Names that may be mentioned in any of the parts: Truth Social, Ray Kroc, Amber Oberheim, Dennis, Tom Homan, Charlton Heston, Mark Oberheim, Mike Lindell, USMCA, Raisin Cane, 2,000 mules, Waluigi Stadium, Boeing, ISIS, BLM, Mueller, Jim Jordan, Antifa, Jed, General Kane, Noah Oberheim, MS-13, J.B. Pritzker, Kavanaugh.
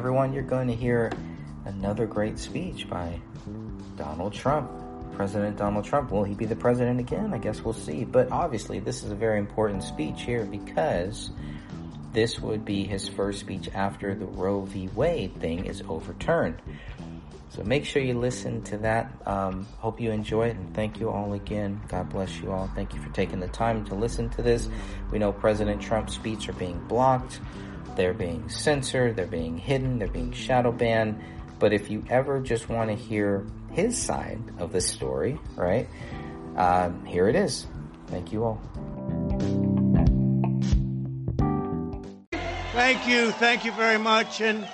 everyone, you're going to hear another great speech by Donald Trump. President Donald Trump. Will he be the president again? I guess we'll see. But obviously, this is a very important speech here because this would be his first speech after the Roe v. Wade thing is overturned. So make sure you listen to that. Hope you enjoy it, and thank you all again. God bless you all. Thank you for taking the time to listen to this. We know President Trump's speech are being blocked. They're being censored. They're being hidden. They're being shadow banned. But if you ever just want to hear his side of this story, right, here it is. Thank you all. Thank you. Thank you very much. And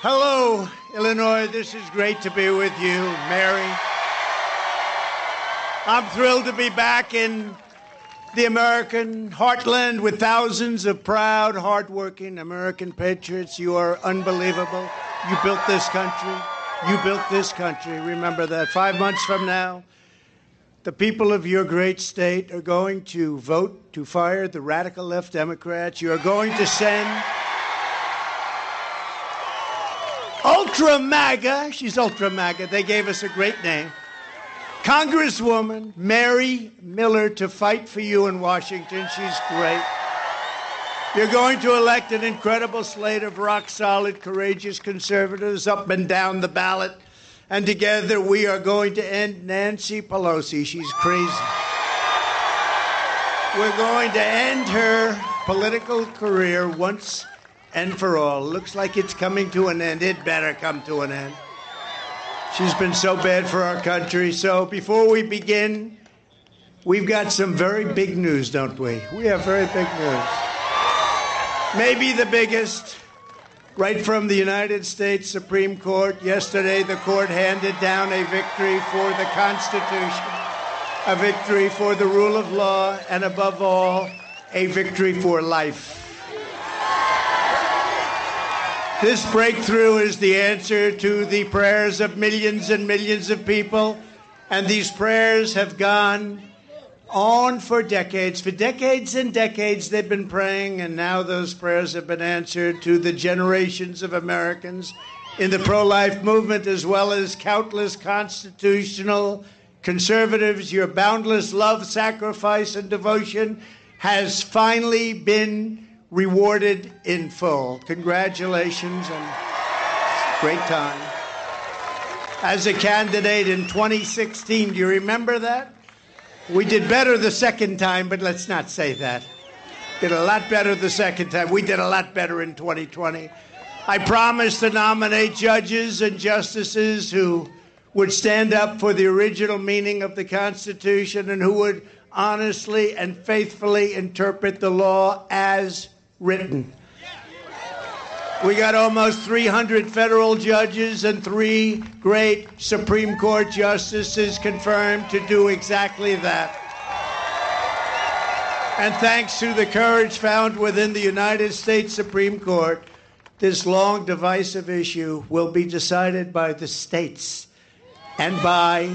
hello, Illinois. This is great to be with you, Mary. I'm thrilled to be back in the American heartland with thousands of proud, hardworking American patriots. You are unbelievable. You built this country. You built this country. Remember that. 5 months from now, the people of your great state are going to vote to fire the radical left Democrats. You are going to send Ultra MAGA. She's Ultra MAGA. They gave us a great name. Congresswoman Mary Miller to fight for you in Washington. She's great. You're going to elect an incredible slate of rock-solid, courageous conservatives up and down the ballot. And together we are going to end Nancy Pelosi. She's crazy. We're going to end her political career once and for all. Looks like it's coming to an end. It better come to an end. She's been so bad for our country. So before we begin, we've got some very big news, don't we? We have very big news. Maybe the biggest, right from the United States Supreme Court. Yesterday, the court handed down a victory for the Constitution, a victory for the rule of law, and above all, a victory for life. This breakthrough is the answer to the prayers of millions and millions of people, and these prayers have gone on for decades. For decades and decades they've been praying, and now those prayers have been answered to the generations of Americans in the pro-life movement, as well as countless constitutional conservatives. Your boundless love, sacrifice, and devotion has finally been rewarded in full. Congratulations, and great time. As a candidate in 2016, do you remember that? We did better the second time, but let's not say that. Did a lot better the second time. We did a lot better in 2020. I promised to nominate judges and justices who would stand up for the original meaning of the Constitution and who would honestly and faithfully interpret the law as written. We got almost 300 federal judges and 3 great Supreme Court justices confirmed to do exactly that. And thanks to the courage found within the United States Supreme Court, this long divisive issue will be decided by the states and by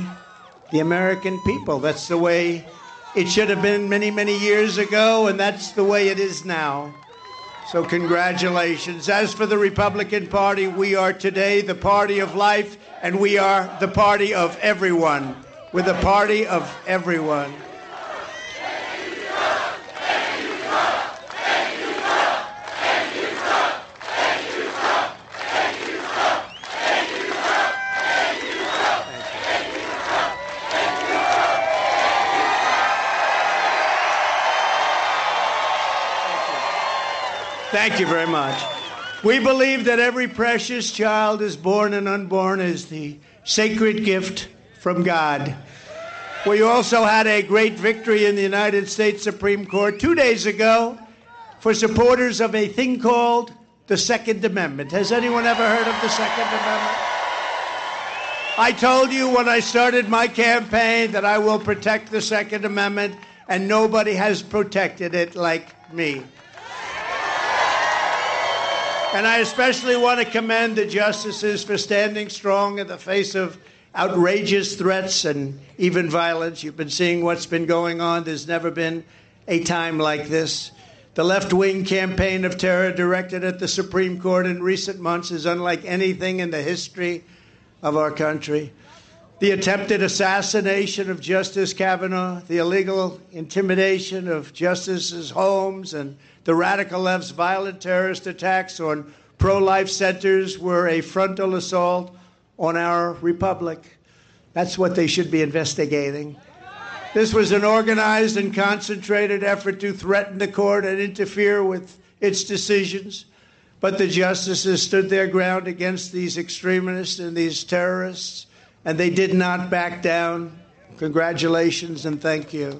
the American people. That's the way it should have been many, many years ago, and that's the way it is now. So congratulations. As for the Republican Party, we are today the party of life, and we are the party of everyone. We're the party of everyone. Thank you, Trump! Thank you, Trump! Thank you, Trump! Thank you, Trump! Thank you, Trump! Thank you, Trump! Thank you, Trump! Thank you, Trump! Thank you, Trump! Thank you, Trump! Thank you very much. We believe that every precious child is born and unborn is the sacred gift from God. We also had a great victory in the United States Supreme Court 2 days ago for supporters of a thing called the Second Amendment. Has anyone ever heard of the Second Amendment? I told you when I started my campaign that I will protect the Second Amendment, and nobody has protected it like me. And I especially want to commend the justices for standing strong in the face of outrageous threats and even violence. You've been seeing what's been going on. There's never been a time like this. The left-wing campaign of terror directed at the Supreme Court in recent months is unlike anything in the history of our country. The attempted assassination of Justice Kavanaugh, the illegal intimidation of Justices Holmes, and the radical left's violent terrorist attacks on pro-life centers were a frontal assault on our republic. That's what they should be investigating. This was an organized and concentrated effort to threaten the court and interfere with its decisions. But the justices stood their ground against these extremists and these terrorists, and they did not back down. Congratulations and thank you.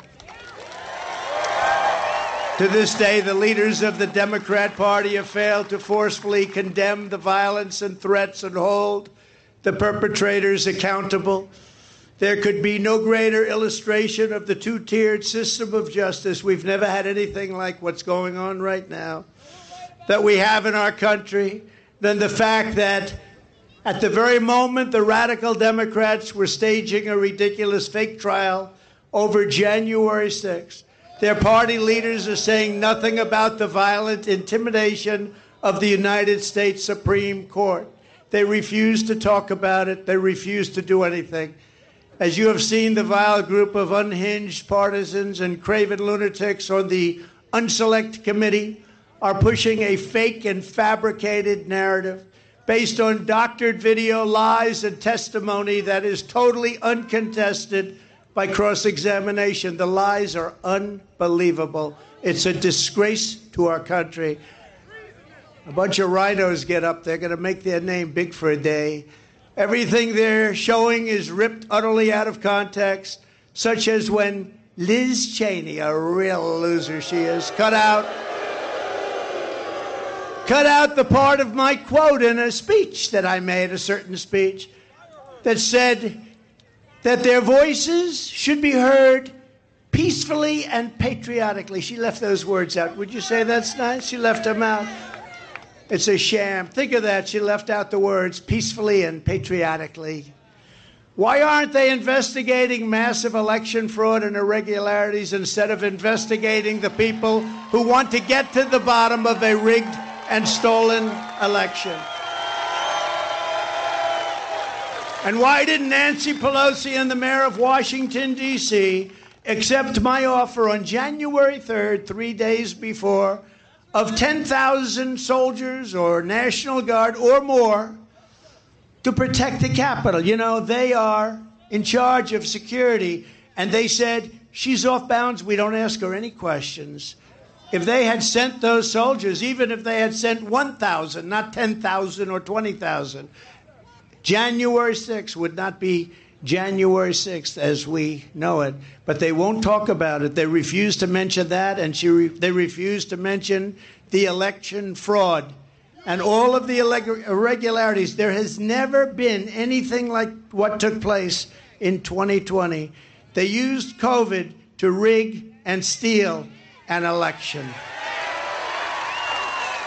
To this day, the leaders of the Democrat Party have failed to forcefully condemn the violence and threats and hold the perpetrators accountable. There could be no greater illustration of the two-tiered system of justice. We've never had anything like what's going on right now that we have in our country than the fact that at the very moment the radical Democrats were staging a ridiculous fake trial over January 6th, their party leaders are saying nothing about the violent intimidation of the United States Supreme Court. They refuse to talk about it. They refuse to do anything. As you have seen, the vile group of unhinged partisans and craven lunatics on the Unselect Committee are pushing a fake and fabricated narrative based on doctored video, lies, and testimony that is totally uncontested by cross-examination. The lies are unbelievable. It's a disgrace to our country. A bunch of rhinos get up. They're going to make their name big for a day. Everything they're showing is ripped utterly out of context, such as when Liz Cheney, a real loser she is, cut out the part of my quote in a speech that I made, a certain speech, that said that their voices should be heard peacefully and patriotically. She left those words out. Would you say that's nice? She left them out. It's a sham. Think of that. She left out the words peacefully and patriotically. Why aren't they investigating massive election fraud and irregularities instead of investigating the people who want to get to the bottom of a rigged and stolen election? And why didn't Nancy Pelosi and the mayor of Washington, D.C. accept my offer on January 3rd, 3 days before, of 10,000 soldiers or National Guard or more to protect the Capitol? You know, they are in charge of security. And they said, she's off bounds. We don't ask her any questions. If they had sent those soldiers, even if they had sent 1,000, not 10,000 or 20,000, January 6th would not be January 6th as we know it. But they won't talk about it. They refuse to mention that, and they refuse to mention the election fraud and all of the irregularities. There has never been anything like what took place in 2020. They used COVID to rig and steal an election.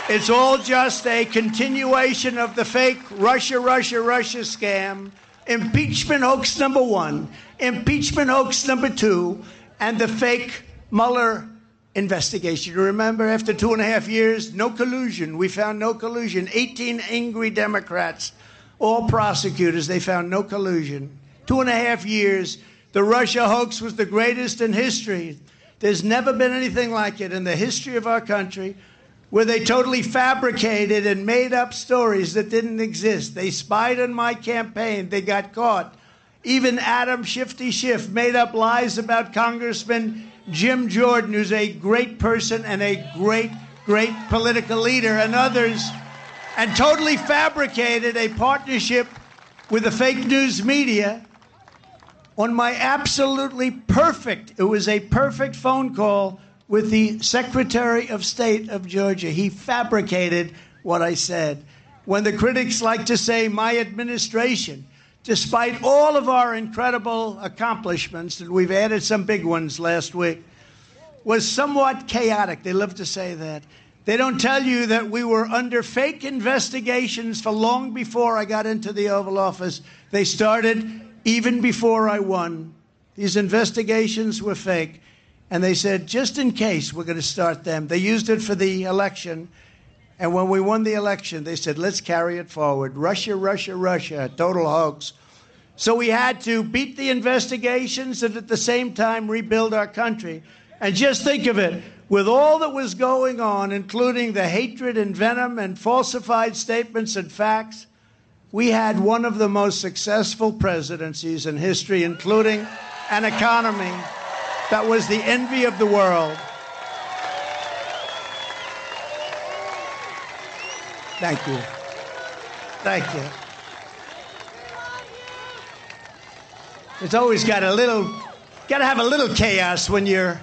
It's all just a continuation of the fake Russia, Russia, Russia scam. Impeachment hoax number one, impeachment hoax number two, and the fake Mueller investigation. Remember, after 2.5 years, no collusion. We found no collusion. 18 angry Democrats, all prosecutors, they found no collusion. 2.5 years. The Russia hoax was the greatest in history. There's never been anything like it in the history of our country, where they totally fabricated and made up stories that didn't exist. They spied on my campaign. They got caught. Even Adam Schiff made up lies about Congressman Jim Jordan, who's a great person and a great, great political leader, and others, and totally fabricated a partnership with the fake news media on my absolutely perfect, it was a perfect phone call with the Secretary of State of Georgia. He fabricated what I said. When the critics like to say my administration, despite all of our incredible accomplishments, and we've added some big ones last week, was somewhat chaotic. They love to say that. They don't tell you that we were under fake investigations for long before I got into the Oval Office. They started even before I won. These investigations were fake. And they said, just in case, we're going to start them. They used it for the election. And when we won the election, they said, let's carry it forward. Russia, Russia, Russia, total hoax. So we had to beat the investigations and at the same time rebuild our country. And just think of it, with all that was going on, including the hatred and venom and falsified statements and facts, we had one of the most successful presidencies in history, including an economy that was the envy of the world. Thank you. Thank you. It's always got to have a little chaos when you're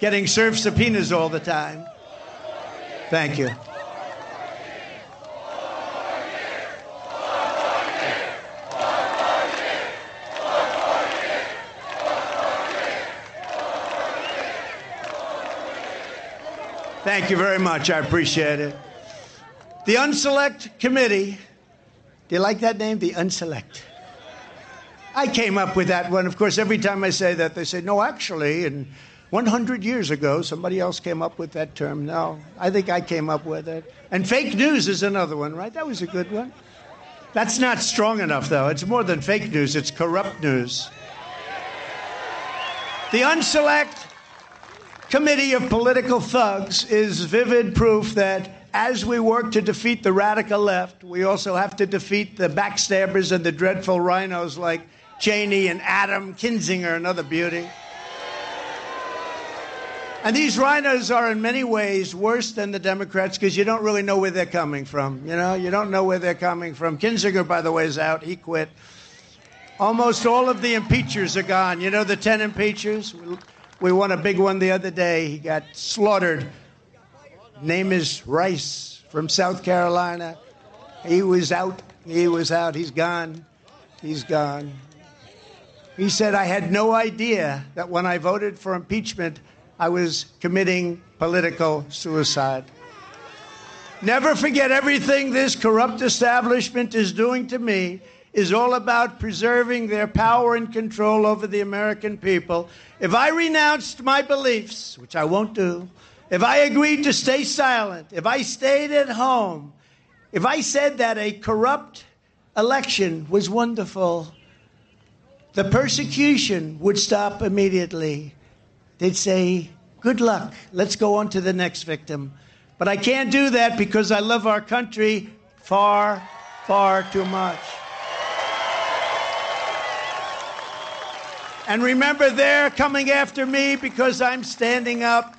getting served subpoenas all the time. Thank you. Thank you very much. I appreciate it. The Unselect Committee. Do you like that name? The Unselect. I came up with that one. Of course, every time I say that, they say, no, actually, and 100 years ago, somebody else came up with that term. No, I think I came up with it. And fake news is another one, right? That was a good one. That's not strong enough, though. It's more than fake news. It's corrupt news. The Unselect Committee of Political Thugs is vivid proof that as we work to defeat the radical left, we also have to defeat the backstabbers and the dreadful rhinos like Cheney and Adam Kinzinger, another beauty. And these rhinos are in many ways worse than the Democrats because you don't really know where they're coming from. You know, you don't know where they're coming from. Kinzinger, by the way, is out. He quit. Almost all of the impeachers are gone. You know the 10 impeachers? We won a big one the other day. He got slaughtered. Name is Rice from South Carolina. He was out. He was out. He's gone. He's gone. He said, I had no idea that when I voted for impeachment, I was committing political suicide. Never forget, everything this corrupt establishment is doing to me is all about preserving their power and control over the American people. If I renounced my beliefs, which I won't do, if I agreed to stay silent, if I stayed at home, if I said that a corrupt election was wonderful, the persecution would stop immediately. They'd say, good luck. Let's go on to the next victim. But I can't do that because I love our country far, far too much. And remember, they're coming after me because I'm standing up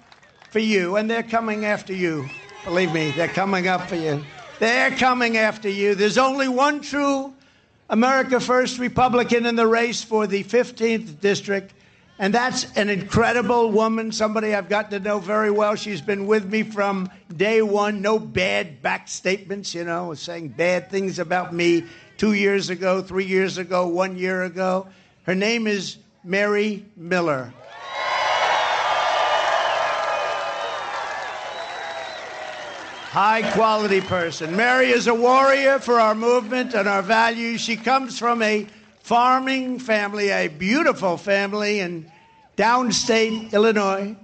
for you, and they're coming after you. Believe me, they're coming up for you. They're coming after you. There's only one true America First Republican in the race for the 15th district, and that's an incredible woman, somebody I've gotten to know very well. She's been with me from day one. No bad back statements, you know, saying bad things about me 2 years ago, 3 years ago, 1 year ago. Her name is Mary Miller. High-quality person. Mary is a warrior for our movement and our values. She comes from a farming family, a beautiful family in downstate Illinois.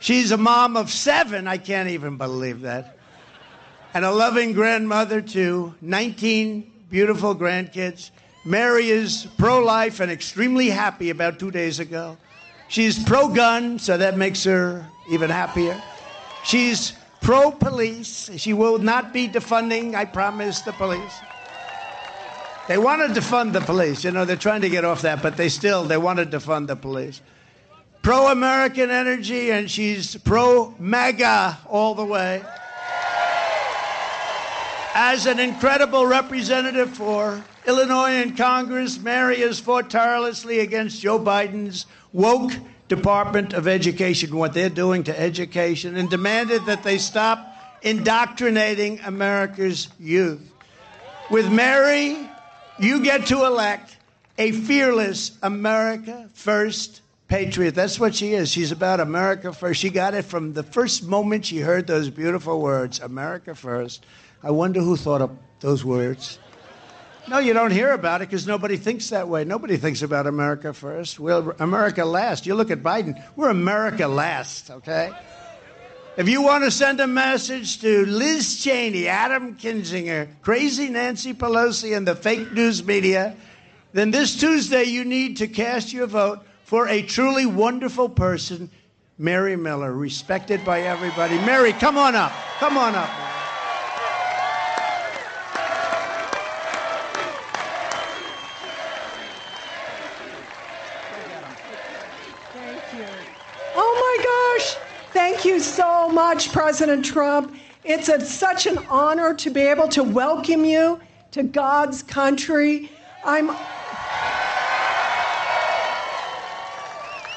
She's a mom of 7. I can't even believe that. And a loving grandmother to 19 beautiful grandkids. Mary is pro-life and extremely happy about 2 days ago. She's pro-gun, so that makes her even happier. She's pro-police. She will not be defunding, I promise, the police. They want to defund the police. You know, they're trying to get off that, but they want to defund the police. Pro-American energy, and she's pro-MAGA all the way. As an incredible representative for Illinois in Congress, Mary has fought tirelessly against Joe Biden's woke Department of Education, what they're doing to education, and demanded that they stop indoctrinating America's youth. With Mary, you get to elect a fearless America First patriot. That's what she is. She's about America First. She got it from the first moment she heard those beautiful words, America First. I wonder who thought up those words. No, you don't hear about it because nobody thinks that way. Nobody thinks about America first. We're America last. You look at Biden. We're America last, okay? If you want to send a message to Liz Cheney, Adam Kinzinger, crazy Nancy Pelosi, and the fake news media, then this Tuesday you need to cast your vote for a truly wonderful person, Mary Miller, respected by everybody. Mary, come on up. Come on up. Thank you so much, President Trump. It's such an honor to be able to welcome you to God's country. I'm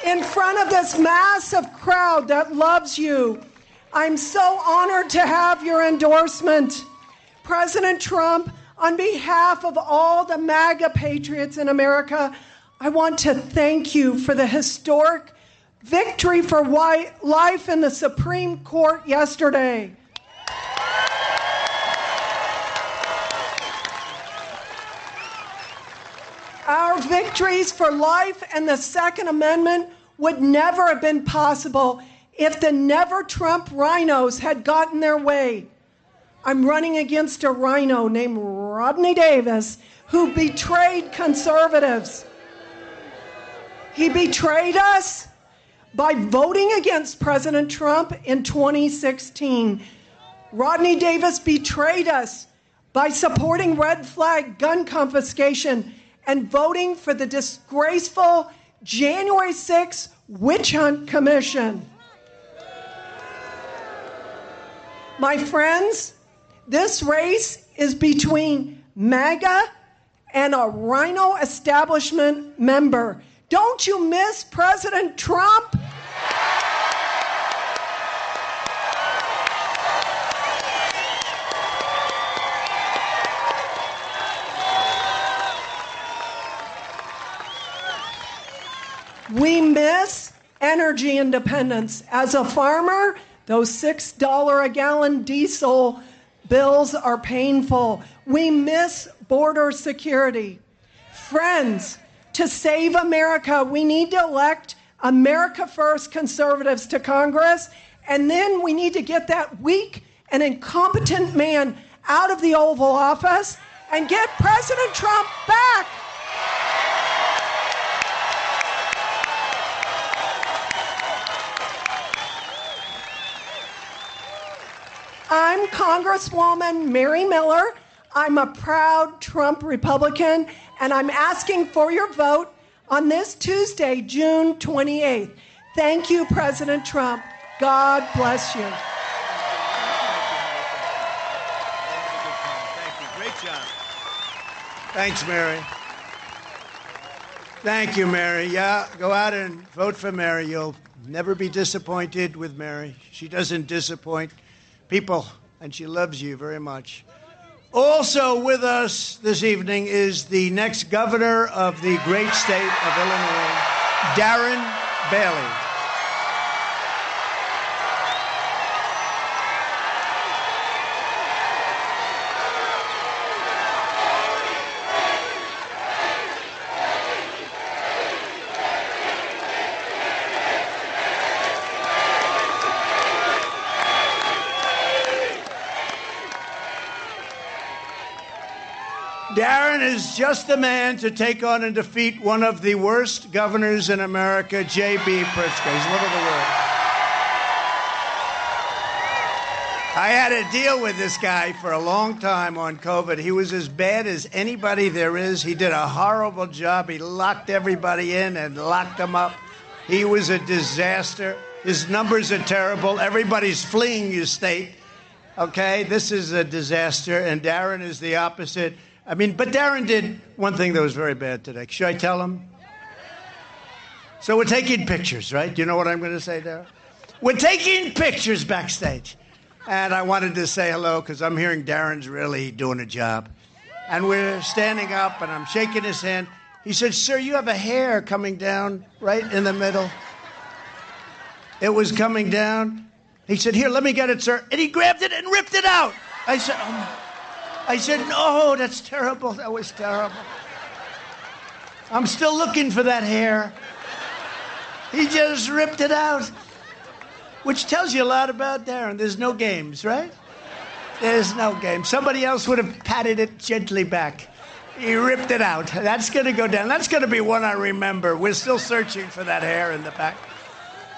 in front of this massive crowd that loves you. I'm so honored to have your endorsement. President Trump, on behalf of all the MAGA patriots in America, I want to thank you for the historic victory for white life in the Supreme Court yesterday. Our victories for life and the Second Amendment would never have been possible if the never Trump rhinos had gotten their way. I'm running against a rhino named Rodney Davis who betrayed conservatives. He betrayed us by voting against President Trump in 2016. Rodney Davis betrayed us by supporting red flag gun confiscation and voting for the disgraceful January 6th witch hunt commission. My friends, this race is between MAGA and a rhino establishment member. Don't you miss President Trump? We miss energy independence. As a farmer, those $6 a gallon diesel bills are painful. We miss border security. Friends, to save America, we need to elect America First conservatives to Congress, and then we need to get that weak and incompetent man out of the Oval Office and get President Trump back. I'm Congresswoman Mary Miller. I'm a proud Trump Republican, and I'm asking for your vote on this Tuesday, June 28th. Thank you, President Trump. God bless you. Thank you. Great job. Thanks, Mary. Thank you, Mary. Yeah, go out and vote for Mary. You'll never be disappointed with Mary. She doesn't disappoint people, and she loves you very much. Also with us this evening is the next governor of the great state of Illinois, Darren Bailey. Darren is just the man to take on and defeat one of the worst governors in America, J.B. Pritzker. He's one of the worst. I had to deal with this guy for a long time on COVID. He was as bad as anybody there is. He did a horrible job. He locked everybody in and locked them up. He was a disaster. His numbers are terrible. Everybody's fleeing your state. Okay, this is a disaster, and Darren is the opposite. I mean, but Darren did one thing that was very bad today. Should I tell him? So we're taking pictures, right? Do you know what I'm going to say, Darren? We're taking pictures backstage. And I wanted to say hello because I'm hearing Darren's really doing a job. And we're standing up, and I'm shaking his hand. He said, "Sir, you have a hair coming down right in the middle." It was coming down. He said, "Here, let me get it, sir." And he grabbed it and ripped it out. I said, "Oh, my." I said, no, that's terrible. That was terrible. I'm still looking for that hair. He just ripped it out. Which tells you a lot about Darren. There's no games, right? There's no game. Somebody else would have patted it gently back. He ripped it out. That's going to go down. That's going to be one I remember. We're still searching for that hair in the back.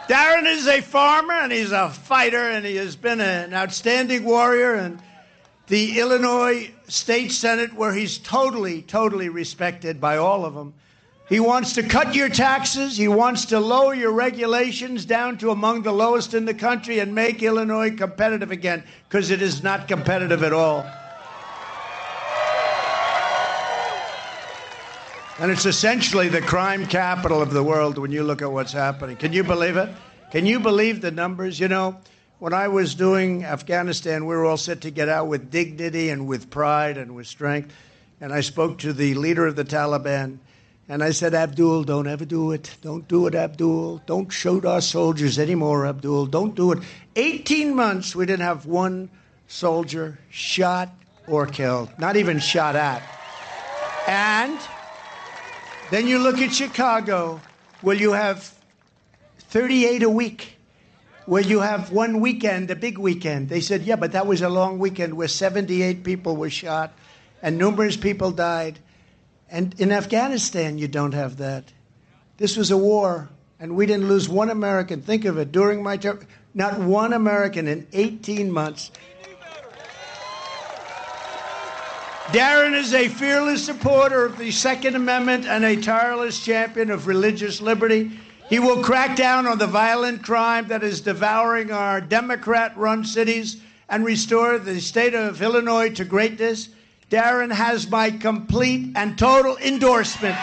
Darren is a farmer, and he's a fighter, and he has been an outstanding warrior. And the Illinois State Senate, where he's totally, totally respected by all of them. He wants to cut your taxes. He wants to lower your regulations down to among the lowest in the country and make Illinois competitive again, because it is not competitive at all. And it's essentially the crime capital of the world when you look at what's happening. Can you believe it? Can you believe the numbers? You know, when I was doing Afghanistan, we were all set to get out with dignity and with pride and with strength. And I spoke to the leader of the Taliban. And I said, Abdul, don't ever do it. Don't do it, Abdul. Don't shoot our soldiers anymore, Abdul. Don't do it. 18 months, we didn't have one soldier shot or killed, not even shot at. And then you look at Chicago. Will you have 38 a week? Will you have one weekend, a big weekend? They said, yeah, but that was a long weekend where 78 people were shot and numerous people died. And in Afghanistan, you don't have that. This was a war, and we didn't lose one American. Think of it. During my term, not one American in 18 months. Darren is a fearless supporter of the Second Amendment and a tireless champion of religious liberty. He will crack down on the violent crime that is devouring our Democrat-run cities and restore the state of Illinois to greatness. Darren has my complete and total endorsement.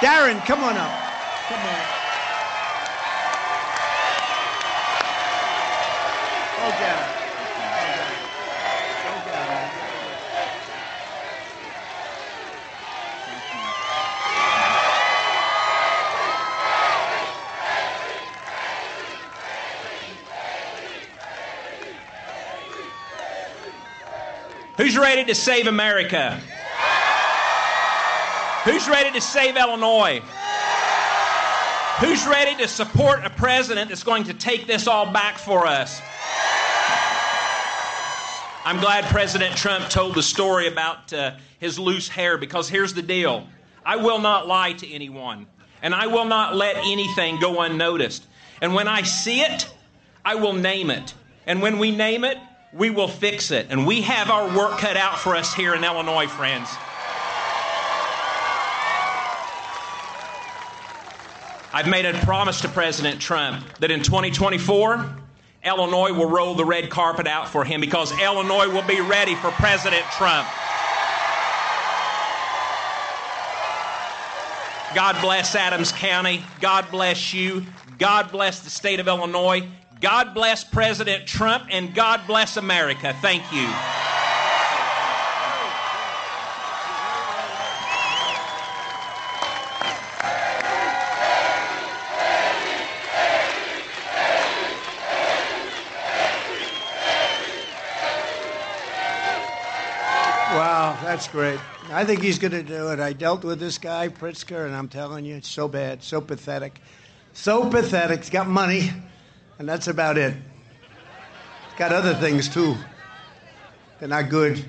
Darren, come on up. Come on. Go, Darren. Go, Darren. Who's ready to save America? Who's ready to save Illinois? Who's ready to support a president that's going to take this all back for us? I'm glad President Trump told the story about his loose hair, because here's the deal. I will not lie to anyone, and I will not let anything go unnoticed. And when I see it, I will name it. And when we name it, we will fix it, and we have our work cut out for us here in Illinois, friends. I've made a promise to President Trump that in 2024, Illinois will roll the red carpet out for him, because Illinois will be ready for President Trump. God bless Adams County. God bless you. God bless the state of Illinois. God bless President Trump, and God bless America. Thank you. Wow, that's great. I think he's going to do it. I dealt with this guy, Pritzker, and I'm telling you, it's so bad, so pathetic. So pathetic. He's got money. And that's about it. Got other things, too. They're not good.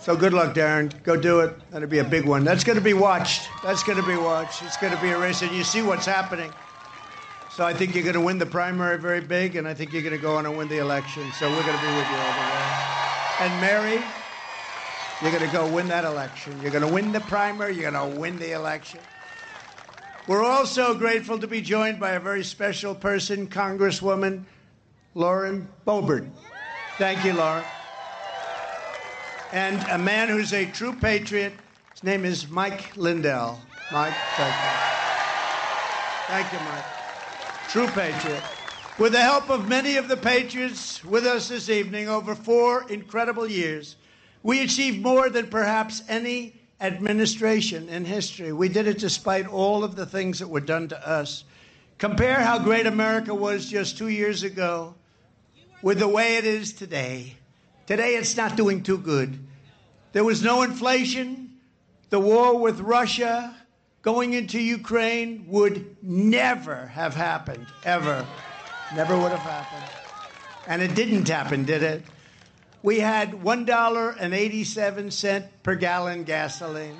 So good luck, Darren. Go do it. That'll be a big one. That's going to be watched. That's going to be watched. It's going to be a race. And you see what's happening. So I think you're going to win the primary very big, and I think you're going to go on and win the election. So we're going to be with you all the way. And Mary, you're going to go win that election. You're going to win the primary. You're going to win the election. We're also grateful to be joined by a very special person, Congresswoman Lauren Boebert. Thank you, Lauren. And a man who's a true patriot. His name is Mike Lindell. Mike, thank you. Thank you, Mike. True patriot. With the help of many of the patriots with us this evening over 4 incredible years, we achieved more than perhaps any administration in history. We did it despite all of the things that were done to us. Compare how great America was just 2 years ago with the way it is today. Today it's not doing too good. There was no inflation. The war with Russia going into Ukraine would never have happened, ever. Never would have happened. And it didn't happen, did it? We had $1.87 per gallon gasoline.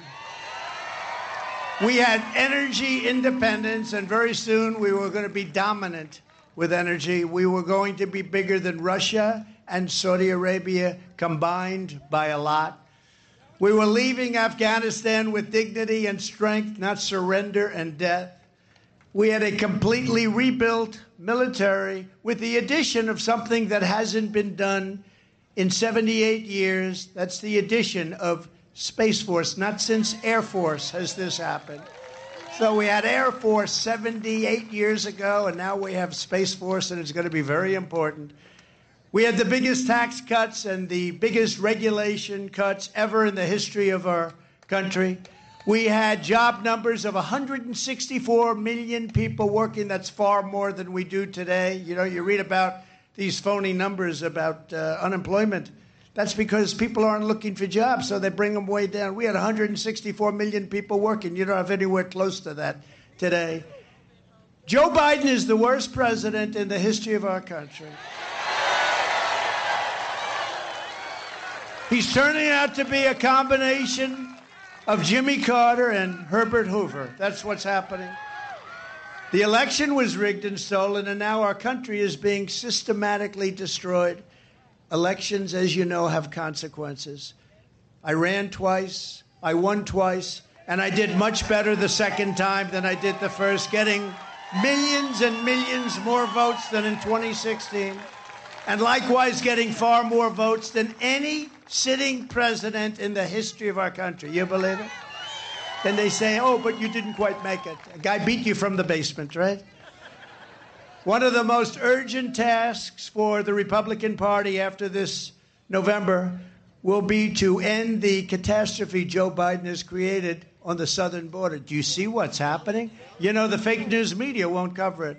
We had energy independence, and very soon we were going to be dominant with energy. We were going to be bigger than Russia and Saudi Arabia combined by a lot. We were leaving Afghanistan with dignity and strength, not surrender and death. We had a completely rebuilt military with the addition of something that hasn't been done in 78 years. That's the addition of Space Force. Not since Air Force has this happened. So we had Air Force 78 years ago, and now we have Space Force, and it's going to be very important. We had the biggest tax cuts and the biggest regulation cuts ever in the history of our country. We had job numbers of 164 million people working. That's far more than we do today. You know, you read about these phony numbers about unemployment. That's because people aren't looking for jobs, so they bring them way down. We had 164 million people working. You don't have anywhere close to that today. Joe Biden is the worst president in the history of our country. He's turning out to be a combination of Jimmy Carter and Herbert Hoover. That's what's happening. The election was rigged and stolen, and now our country is being systematically destroyed. Elections, as you know, have consequences. I ran twice, I won twice, and I did much better the second time than I did the first, getting millions and millions more votes than in 2016, and likewise getting far more votes than any sitting president in the history of our country. You believe it? Then they say, oh, but you didn't quite make it. A guy beat you from the basement, right? One of the most urgent tasks for the Republican Party after this November will be to end the catastrophe Joe Biden has created on the southern border. Do you see what's happening? You know, the fake news media won't cover it.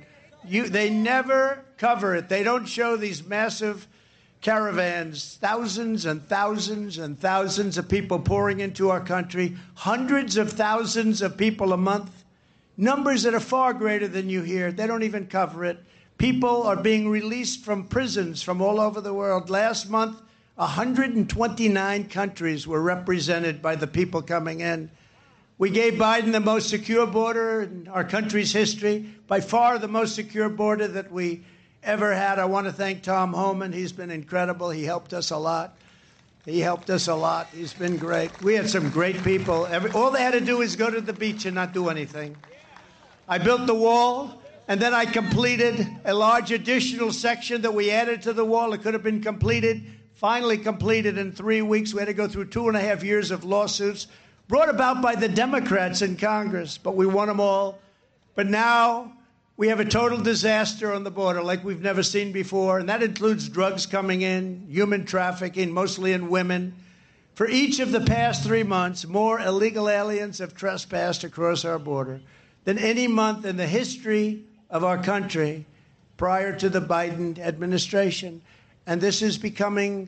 They never cover it. They don't show these massive caravans, thousands and thousands and thousands of people pouring into our country, hundreds of thousands of people a month, numbers that are far greater than you hear. They don't even cover it. People are being released from prisons from all over the world. Last month, 129 countries were represented by the people coming in. We gave Biden the most secure border in our country's history, by far the most secure border that we ever had. I want to thank Tom Homan. He's been incredible. He helped us a lot. He's been great. We had some great people. All they had to do is go to the beach and not do anything. I built the wall, and then I completed a large additional section that we added to the wall. It could have been finally completed in 3 weeks. We had to go through 2.5 years of lawsuits brought about by the Democrats in Congress, but we won them all. But now we have a total disaster on the border like we've never seen before, and that includes drugs coming in, human trafficking, mostly in women. For each of the past 3 months, more illegal aliens have trespassed across our border than any month in the history of our country prior to the Biden administration. And this is becoming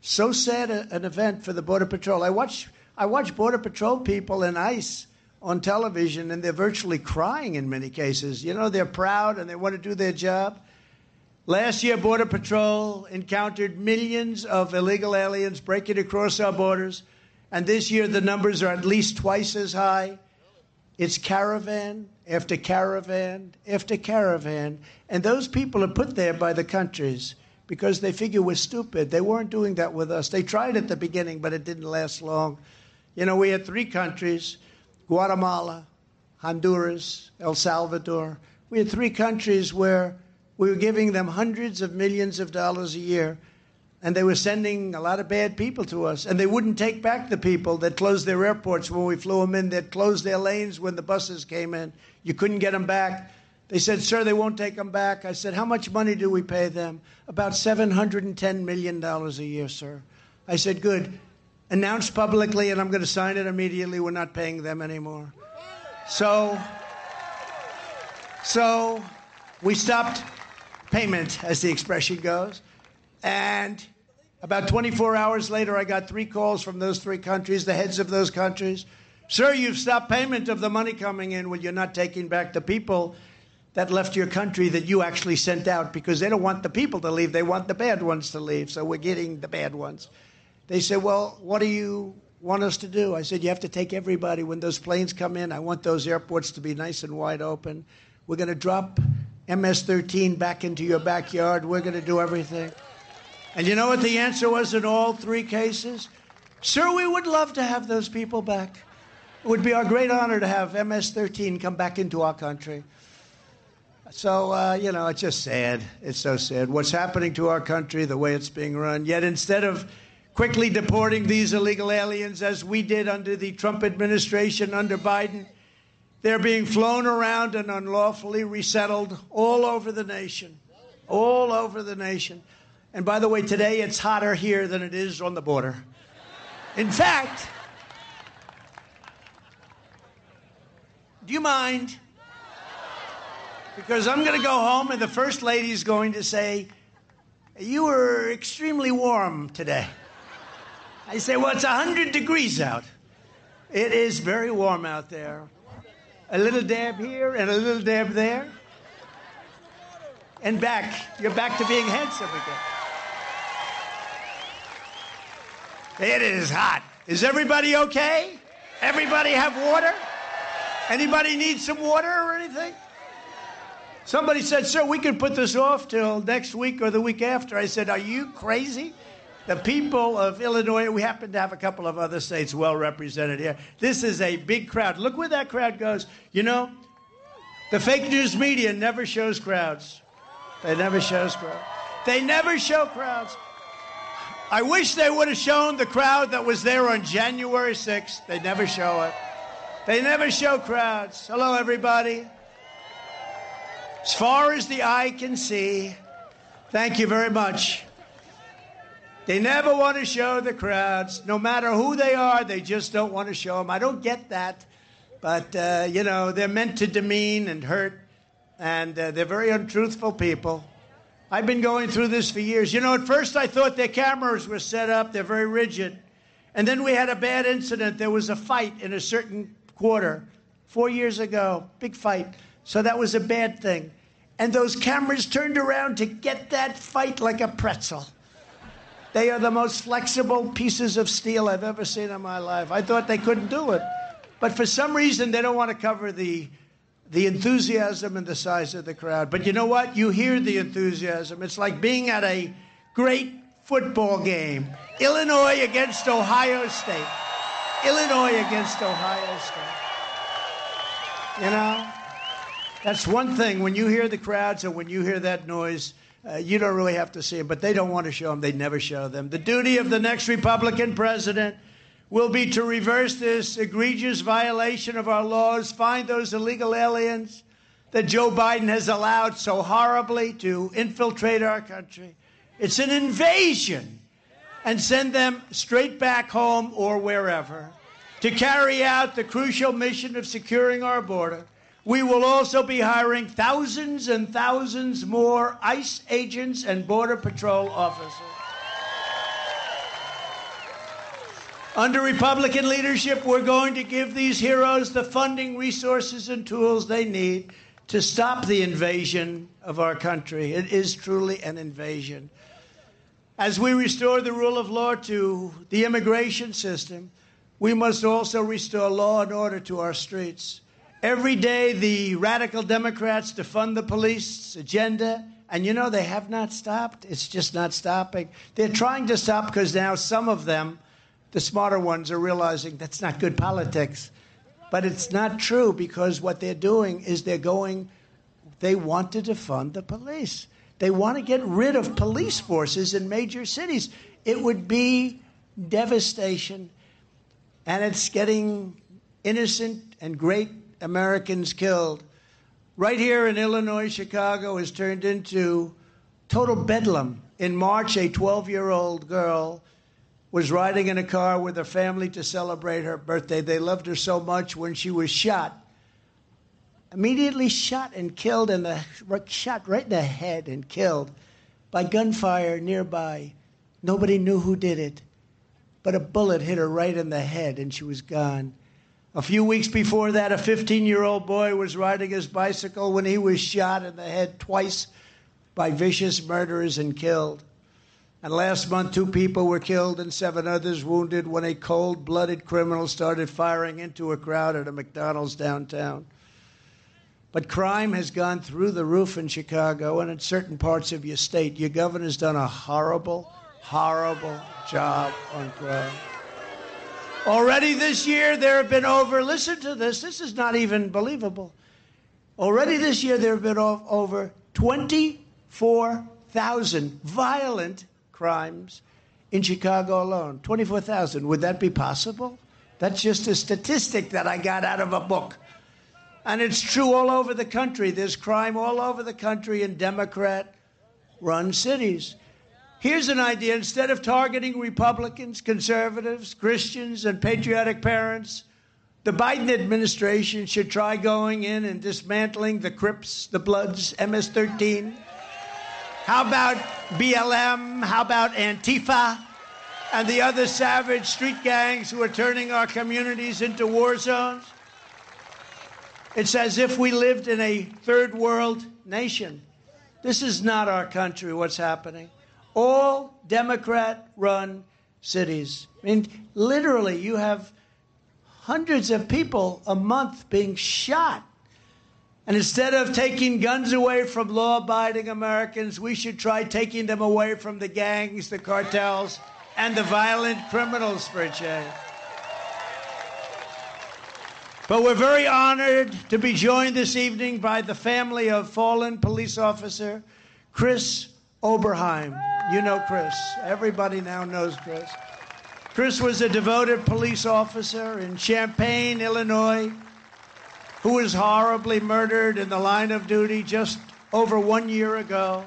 so sad an event for the Border Patrol. I watch Border Patrol people and ICE on television, and they're virtually crying in many cases. You know, they're proud and they want to do their job. Last year, Border Patrol encountered millions of illegal aliens breaking across our borders, and this year the numbers are at least twice as high. It's caravan after caravan after caravan, and those people are put there by the countries because they figure we're stupid. They weren't doing that with us. They tried at the beginning, but it didn't last long. You know, we had three countries, Guatemala, Honduras, El Salvador. We had three countries where we were giving them hundreds of millions of dollars a year, and they were sending a lot of bad people to us, and they wouldn't take back the people that closed their airports when we flew them in, that closed their lanes when the buses came in. You couldn't get them back. They said, sir, they won't take them back. I said, how much money do we pay them? About $710 million a year, sir. I said, good. Announced publicly, and I'm going to sign it immediately, we're not paying them anymore. So we stopped payment, as the expression goes. And about 24 hours later, I got three calls from those three countries, the heads of those countries. Sir, you've stopped payment of the money coming in. Well, you're not taking back the people that left your country that you actually sent out, because they don't want the people to leave. They want the bad ones to leave. So we're getting the bad ones. They said, well, what do you want us to do? I said, you have to take everybody. When those planes come in, I want those airports to be nice and wide open. We're going to drop MS-13 back into your backyard. We're going to do everything. And you know what the answer was in all three cases? Sir, we would love to have those people back. It would be our great honor to have MS-13 come back into our country. So, you know, it's just sad. It's so sad. What's happening to our country, the way it's being run. Yet instead of quickly deporting these illegal aliens, as we did under the Trump administration, under Biden, they're being flown around and unlawfully resettled all over the nation, all over the nation. And by the way, today it's hotter here than it is on the border. In fact, do you mind? Because I'm going to go home and the First Lady's going to say, you were extremely warm today. I say, well, it's 100 degrees out. It is very warm out there. A little dab here and a little dab there. And back. You're back to being handsome again. It is hot. Is everybody okay? Everybody have water? Anybody need some water or anything? Somebody said, sir, we can put this off till next week or the week after. I said, are you crazy? The people of Illinois, we happen to have a couple of other states well represented here. This is a big crowd. Look where that crowd goes. You know, the fake news media never shows crowds. They never shows crowds. They never show crowds. I wish they would have shown the crowd that was there on January 6th. They never show it. They never show crowds. Hello, everybody. As far as the eye can see, thank you very much. They never want to show the crowds. No matter who they are, they just don't want to show them. I don't get that. But, you know, they're meant to demean and hurt. And they're very untruthful people. I've been going through this for years. You know, at first I thought their cameras were set up. They're very rigid. And then we had a bad incident. There was a fight in a certain quarter 4 years ago. Big fight. So that was a bad thing. And those cameras turned around to get that fight like a pretzel. They are the most flexible pieces of steel I've ever seen in my life. I thought they couldn't do it. But for some reason, they don't want to cover the enthusiasm and the size of the crowd. But you know what? You hear the enthusiasm. It's like being at a great football game. Illinois against Ohio State. Illinois against Ohio State. You know? That's one thing. When you hear the crowds or when you hear that noise, you don't really have to see them. But they don't want to show them. They never show them. The duty of the next Republican president will be to reverse this egregious violation of our laws, find those illegal aliens that Joe Biden has allowed so horribly to infiltrate our country. It's an invasion. And send them straight back home or wherever to carry out the crucial mission of securing our border. We will also be hiring thousands and thousands more ICE agents and Border Patrol officers. Under Republican leadership, we're going to give these heroes the funding, resources, and tools they need to stop the invasion of our country. It is truly an invasion. As we restore the rule of law to the immigration system, we must also restore law and order to our streets. Every day, the radical Democrats defund the police agenda. And, you know, they have not stopped. It's just not stopping. They're trying to stop because now some of them, the smarter ones, are realizing that's not good politics. But it's not true because what they're doing is they want to defund the police. They want to get rid of police forces in major cities. It would be devastation. And it's getting innocent and great Americans killed. Right here in Illinois, Chicago has turned into total bedlam. In March, a 12-year-old girl was riding in a car with her family to celebrate her birthday. They loved her so much when she was shot. Immediately shot and killed, shot right in the head and killed. by gunfire nearby. Nobody knew who did it, but a bullet hit her right in the head and she was gone. A few weeks before that, a 15-year-old boy was riding his bicycle when he was shot in the head twice by vicious murderers and killed. And last month, 2 people were killed and 7 others wounded when a cold-blooded criminal started firing into a crowd at a McDonald's downtown. But crime has gone through the roof in Chicago and in certain parts of your state. Your governor's done a horrible, horrible job on crime. Already this year, there have been over, listen to this, this is not even believable. Already this year, there have been over 24,000 violent crimes in Chicago alone. 24,000. Would that be possible? That's just a statistic that I got out of a book. And it's true all over the country. There's crime all over the country in Democrat-run cities. Here's an idea. Instead of targeting Republicans, conservatives, Christians, and patriotic parents, the Biden administration should try going in and dismantling the Crips, the Bloods, MS-13. How about BLM? How about Antifa? And the other savage street gangs who are turning our communities into war zones? It's as if we lived in a third-world nation. This is not our country, what's happening. All Democrat-run cities. I mean, literally, you have hundreds of people a month being shot. And instead of taking guns away from law-abiding Americans, we should try taking them away from the gangs, the cartels, and the violent criminals for a change. But we're very honored to be joined this evening by the family of fallen police officer Chris Oberheim. You know Chris. Everybody now knows Chris. Chris was a devoted police officer in Champaign, Illinois, who was horribly murdered in the line of duty just over 1 year ago.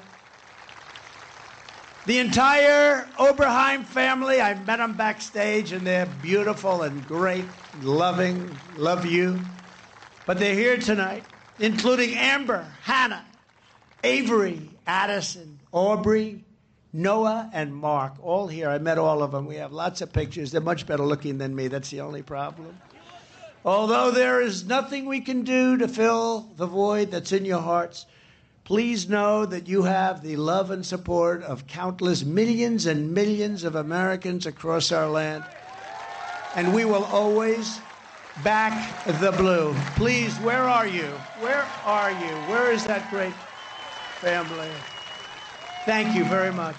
The entire Oberheim family, I met them backstage, and they're beautiful and great, loving, love you. But they're here tonight, including Amber, Hannah, Avery, Addison, Aubrey, Noah, and Mark, all here. I met all of them. We have lots of pictures. They're much better looking than me. That's the only problem. Although there is nothing we can do to fill the void that's in your hearts, please know that you have the love and support of countless millions and millions of Americans across our land. And we will always back the blue. Please, where are you? Where are you? Where is that great family? Thank you very much.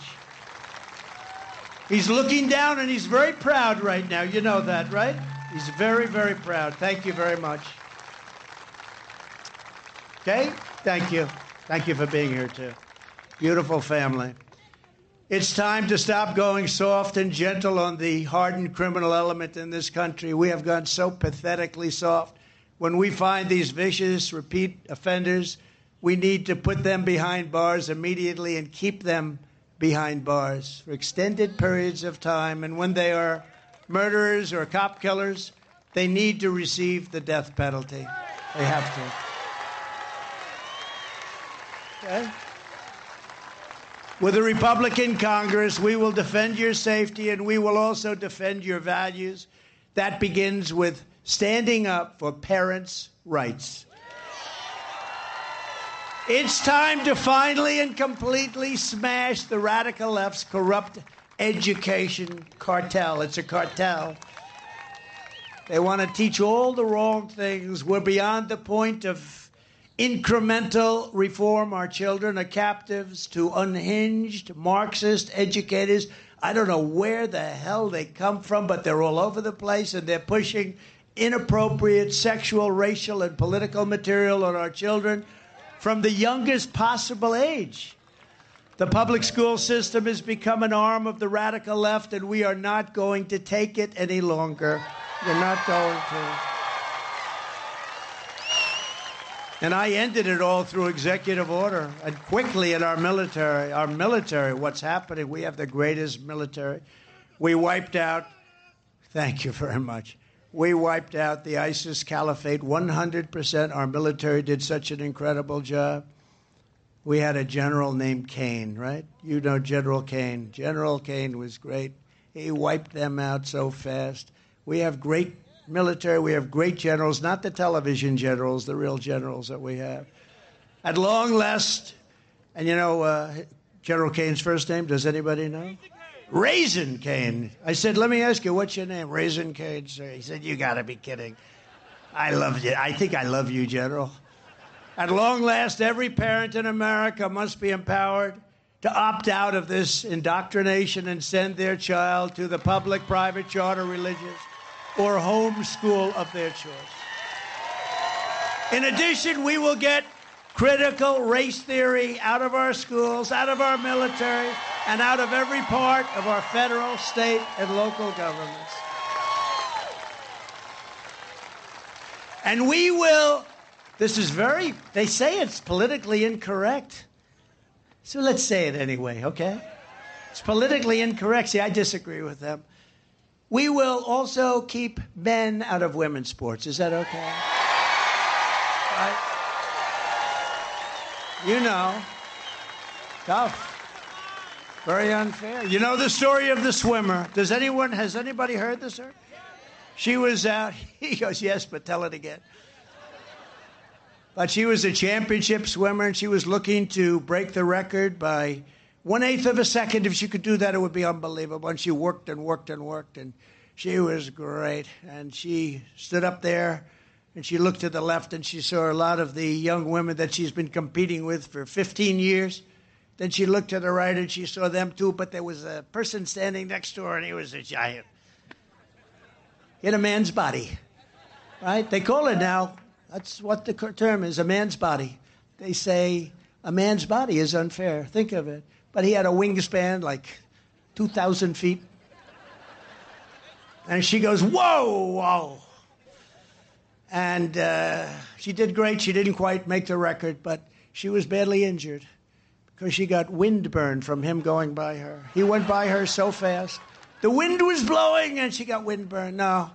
He's looking down, and he's very proud right now. You know that, right? He's very, very proud. Thank you very much. Okay? Thank you. Thank you for being here, too. Beautiful family. It's time to stop going soft and gentle on the hardened criminal element in this country. We have gone so pathetically soft. When we find these vicious repeat offenders, we need to put them behind bars immediately and keep them behind bars for extended periods of time. And when they are murderers or cop killers, they need to receive the death penalty. They have to. Okay? With a Republican Congress, we will defend your safety and we will also defend your values. That begins with standing up for parents' rights. It's time to finally and completely smash the radical left's corrupt education cartel. It's a cartel. They want to teach all the wrong things. We're beyond the point of incremental reform. Our children are captives to unhinged Marxist educators. I don't know where the hell they come from, but they're all over the place, and they're pushing inappropriate sexual, racial, and political material on our children from the youngest possible age. The public school system has become an arm of the radical left, and we are not going to take it any longer. We're not going to. And I ended it all through executive order, and quickly in our military. Our military, what's happening? We have the greatest military. We wiped out, thank you very much, we wiped out the ISIS caliphate 100%. Our military did such an incredible job. we had a general named Kane, right? You know General Kane. General Kane was great. He wiped them out so fast. We have great military. We have great generals, not the television generals, the real generals that we have. At long last, and you know General Kane's first name, does anybody know? Raisin Cane. I said, let me ask you, what's your name? Raisin Cane, sir. He said, you got to be kidding. I love you. I think I love you, General. At long last, every parent in America must be empowered to opt out of this indoctrination and send their child to the public, private, charter, religious, or home school of their choice. In addition, we will get critical race theory out of our schools, out of our military, and out of every part of our federal, state, and local governments. And we will... This is very... They say it's politically incorrect. So let's say it anyway, okay? It's politically incorrect. See, I disagree with them. We will also keep men out of women's sports. Is that okay? Right? You know. Tough. Very unfair. You know the story of the swimmer. Has anybody heard this, sir? She was out. He goes, yes, but tell it again. But she was a championship swimmer, and she was looking to break the record by 1/8 of a second. If she could do that, it would be unbelievable. And she worked and worked and worked, and she was great. And she stood up there, and she looked to the left, and she saw a lot of the young women that she's been competing with for 15 years. Then she looked to the right, and she saw them too, but there was a person standing next to her, and he was a giant. In a man's body, right? They call it now. That's what the term is, a man's body. They say a man's body is unfair. Think of it. But he had a wingspan like 2,000 feet. And she goes, whoa, whoa. And she did great. She didn't quite make the record, but she was badly injured because she got windburn from him going by her. He went by her so fast. The wind was blowing, and she got windburn. No,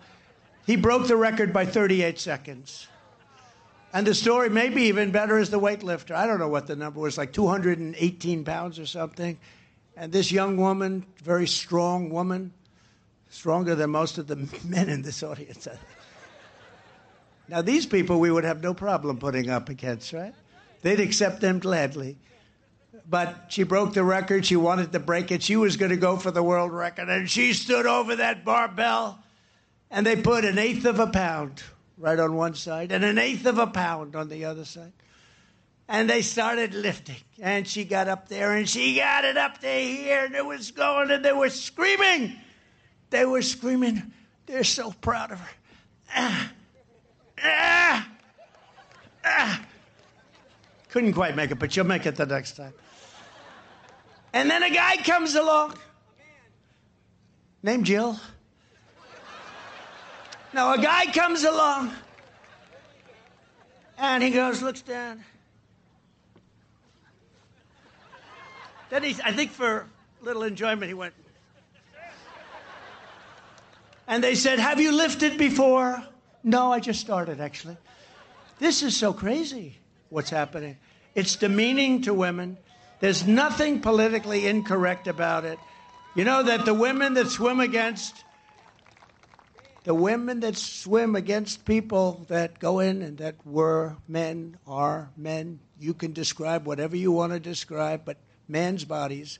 he broke the record by 38 seconds. And the story, maybe even better, is the weightlifter. I don't know what the number was, like 218 pounds or something. And this young woman, very strong woman, stronger than most of the men in this audience. Now, these people we would have no problem putting up against, right? They'd accept them gladly. But she broke the record. She wanted to break it. She was going to go for the world record. And she stood over that barbell, and they put 1/8 of a pound right on one side, and 1/8 of a pound on the other side. And they started lifting. And she got up there, and she got it up to here, and it was going, and they were screaming. They were screaming. They're so proud of her. Couldn't quite make it, but you'll make it the next time. And then a guy comes along named Jill. Now, a guy comes along, and he goes, looks down. Then he, I think for little enjoyment, he went. And they said, have you lifted before? No, I just started, actually. This is so crazy, what's happening. It's demeaning to women. There's nothing politically incorrect about it. You know that the women that swim against... The women that swim against people that go in and that were men, are men, you can describe whatever you want to describe, but men's bodies,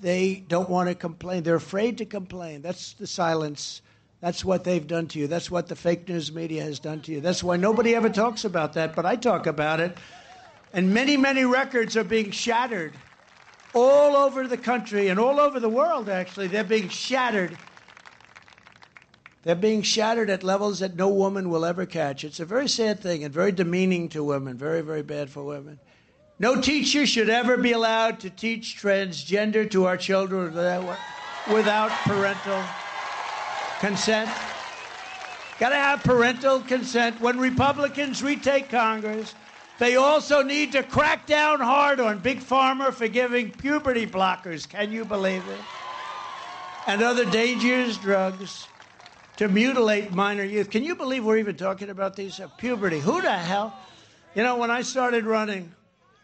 they don't want to complain. They're afraid to complain. That's the silence. That's what they've done to you. That's what the fake news media has done to you. That's why nobody ever talks about that, but I talk about it. And many, many records are being shattered all over the country and all over the world, actually. They're being shattered. They're being shattered at levels that no woman will ever catch. It's a very sad thing and very demeaning to women, very, very bad for women. No teacher should ever be allowed to teach transgender to our children without parental consent. Got to have parental consent. When Republicans retake Congress, they also need to crack down hard on Big Pharma for giving puberty blockers, can you believe it? And other dangerous drugs to mutilate minor youth. Can you believe we're even talking about these? Puberty. Who the hell? You know, when I started running,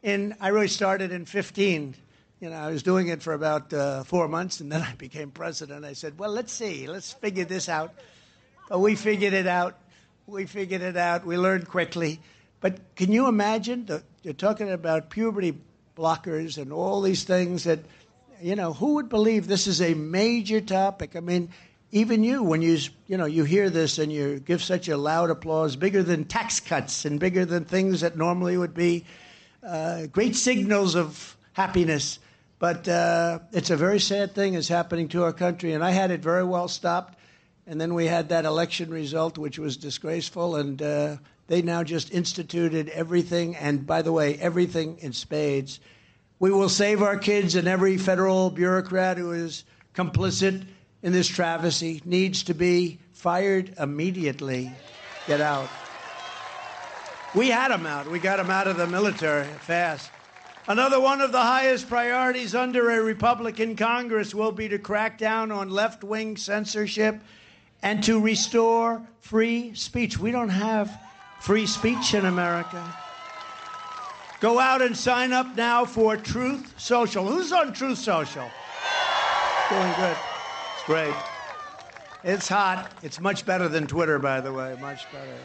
I really started in 15. You know, I was doing it for about 4 months, and then I became president. I said, well, let's see. Let's figure this out. But we figured it out. We figured it out. We learned quickly. But can you imagine? You're talking about puberty blockers and all these things that, you know, who would believe this is a major topic? I mean, even you, when you hear this and you give such a loud applause, bigger than tax cuts and bigger than things that normally would be great signals of happiness. But it's a very sad thing is happening to our country. And I had it very well stopped. And then we had that election result, which was disgraceful. And they now just instituted everything. And by the way, everything in spades. We will save our kids, and every federal bureaucrat who is complicit in this travesty needs to be fired immediately. Get out. We had them out. We got them out of the military fast. Another one of the highest priorities under a Republican Congress will be to crack down on left-wing censorship and to restore free speech. We don't have free speech in America. Go out and sign up now for Truth Social. Who's on Truth Social? Doing good. It's great. It's hot. It's much better than Twitter, by the way. Much better.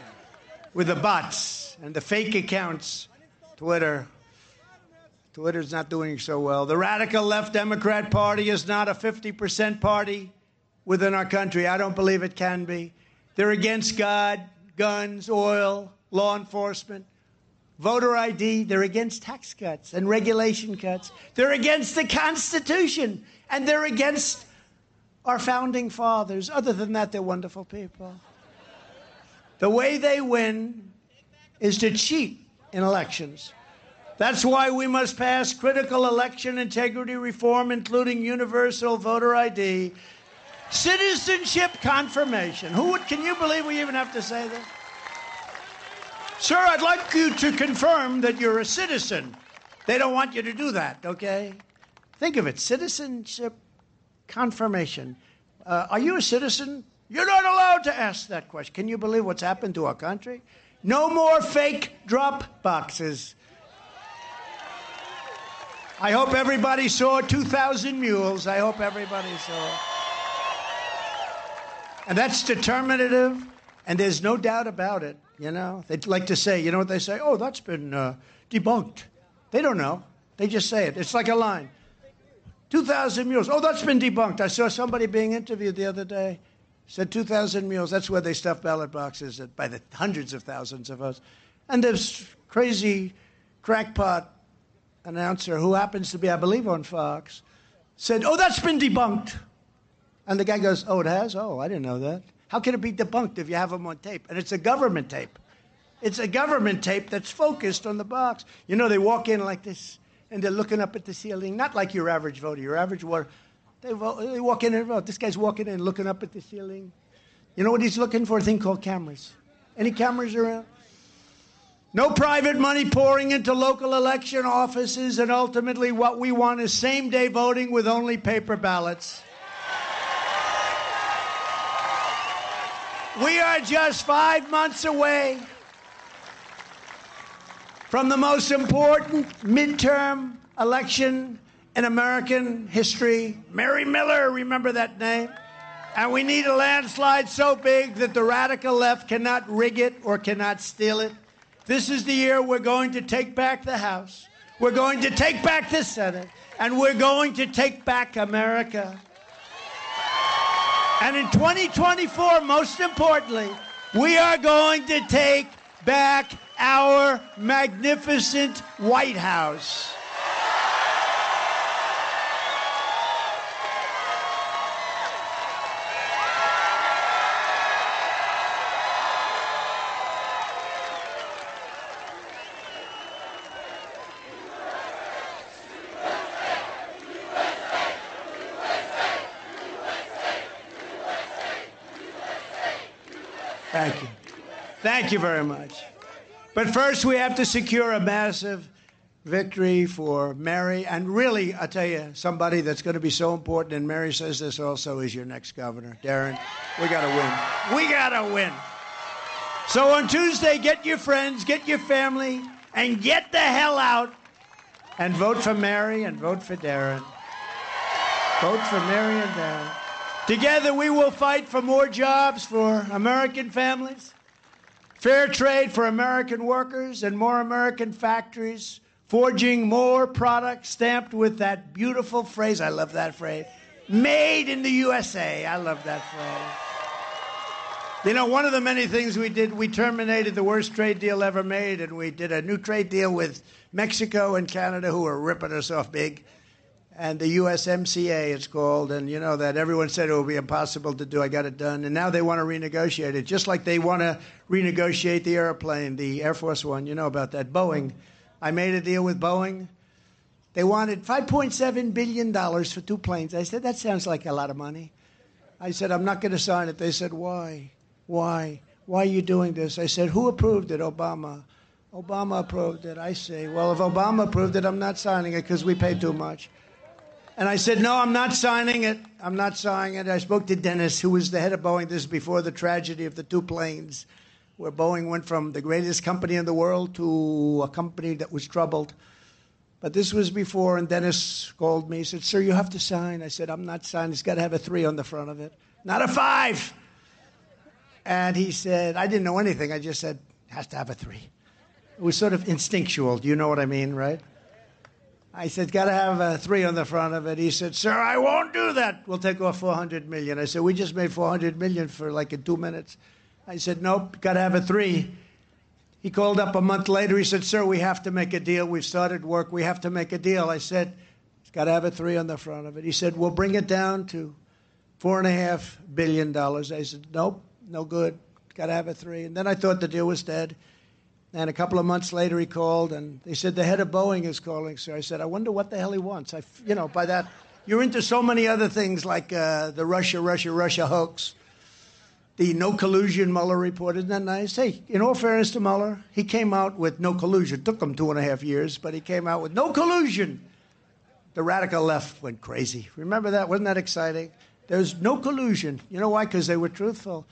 With the bots and the fake accounts. Twitter's not doing so well. The radical left Democrat Party is not a 50% party within our country. I don't believe it can be. They're against God, guns, oil, law enforcement, voter ID. They're against tax cuts and regulation cuts. They're against the Constitution, and they're against our founding fathers. Other than that, they're wonderful people. The way they win is to cheat in elections. That's why we must pass critical election integrity reform, including universal voter ID, citizenship confirmation. Can you believe we even have to say this? Sir, I'd like you to confirm that you're a citizen. They don't want you to do that, okay? Think of it, citizenship confirmation. Are you a citizen? You're not allowed to ask that question. Can you believe what's happened to our country? No more fake drop boxes. I hope everybody saw 2,000 mules. I hope everybody saw it. And that's determinative, and there's no doubt about it, you know. They'd like to say, you know what they say? Oh, that's been debunked. They don't know. They just say it. It's like a line. 2,000 mules. Oh, that's been debunked. I saw somebody being interviewed the other day. Said 2,000 mules. That's where they stuff ballot boxes by the hundreds of thousands of us. And this crazy crackpot announcer, who happens to be, I believe, on Fox, said, oh, that's been debunked. And the guy goes, oh, it has? Oh, I didn't know that. How can it be debunked if you have them on tape? And it's a government tape. It's a government tape that's focused on the box. You know, they walk in like this, and they're looking up at the ceiling, not like your average voter. Your average voter, they walk in and vote. This guy's walking in, looking up at the ceiling. You know what he's looking for? A thing called cameras. Any cameras around? No private money pouring into local election offices, and ultimately what we want is same-day voting with only paper ballots. We are just 5 months away from the most important midterm election in American history. Mary Miller, remember that name? And we need a landslide so big that the radical left cannot rig it or cannot steal it. This is the year we're going to take back the House, we're going to take back the Senate, and we're going to take back America. And in 2024, most importantly, we are going to take back our magnificent White House. Thank you. Thank you very much. But first, we have to secure a massive victory for Mary. And really, I tell you, somebody that's going to be so important, and Mary says this also, is your next governor. Darren, we got to win. We got to win. So on Tuesday, get your friends, get your family, and get the hell out And vote for Mary and vote for Darren. Vote for Mary and Darren. Together we will fight for more jobs for American families, fair trade for American workers, and more American factories forging more products stamped with that beautiful phrase. I love that phrase. Made in the USA. I love that phrase. You know, one of the many things we did, we terminated the worst trade deal ever made, and we did a new trade deal with Mexico and Canada, who are ripping us off big. And the USMCA, it's called, and you know that everyone said it would be impossible to do. I got it done. And now they want to renegotiate it, just like they want to renegotiate the airplane, the Air Force One. You know about that. Boeing. I made a deal with Boeing. They wanted $5.7 billion for two planes. I said, that sounds like a lot of money. I said, I'm not going to sign it. They said, why? Why? Why are you doing this? I said, who approved it? Obama. Obama approved it. I say, well, if Obama approved it, I'm not signing it because we pay too much. And I said, no, I'm not signing it. I'm not signing it. I spoke to Dennis, who was the head of Boeing. This is before the tragedy of the two planes, where Boeing went from the greatest company in the world to a company that was troubled. But this was before, and Dennis called me. He said, sir, you have to sign. I said, I'm not signing. It's got to have a 3 on the front of it, not a 5. And he said, I didn't know anything. I just said, it has to have a 3. It was sort of instinctual. Do you know what I mean, right? I said, got to have a 3 on the front of it. He said, sir, I won't do that. We'll take off $400 million. I said, we just made $400 million for like in 2 minutes. I said, nope, got to have a 3. He called up a month later. He said, sir, we have to make a deal. We've started work. We have to make a deal. I said, it's got to have a 3 on the front of it. He said, we'll bring it down to $4.5 billion. I said, nope, no good. Got to have a 3. And then I thought the deal was dead. And a couple of months later, he called, and they said, the head of Boeing is calling, sir. I said, I wonder what the hell he wants. You know, by that, you're into so many other things like the Russia hoax, the no collusion Mueller report. Isn't that nice? Hey, in all fairness to Mueller, he came out with no collusion. It took him 2.5 years, but he came out with no collusion. The radical left went crazy. Remember that? Wasn't that exciting? There's no collusion. You know why? Because they were truthful.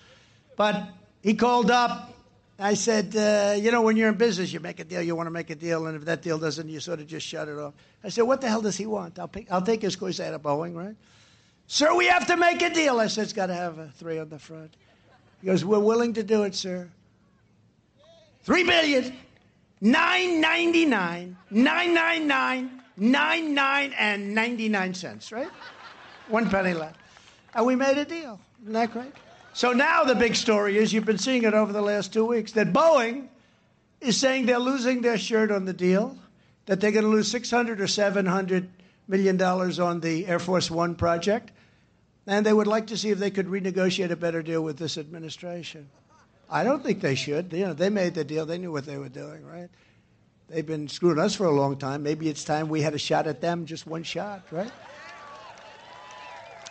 But he called up. I said, you know, when you're in business, you make a deal, you want to make a deal, and if that deal doesn't, you sort of just shut it off. I said, what the hell does he want? I'll take his course out of Boeing, right? Sir, we have to make a deal. I said, it's got to have a 3 on the front. He goes, we're willing to do it, sir. $3,999,999,9999.99, right? 1 penny left. And we made a deal. Isn't that great? So now the big story is, you've been seeing it over the last 2 weeks, that Boeing is saying they're losing their shirt on the deal, that they're going to lose $600 or $700 million on the Air Force One project, and they would like to see if they could renegotiate a better deal with this administration. I don't think they should. You know, they made the deal. They knew what they were doing, right? They've been screwing us for a long time. Maybe it's time we had a shot at them, just one shot, right?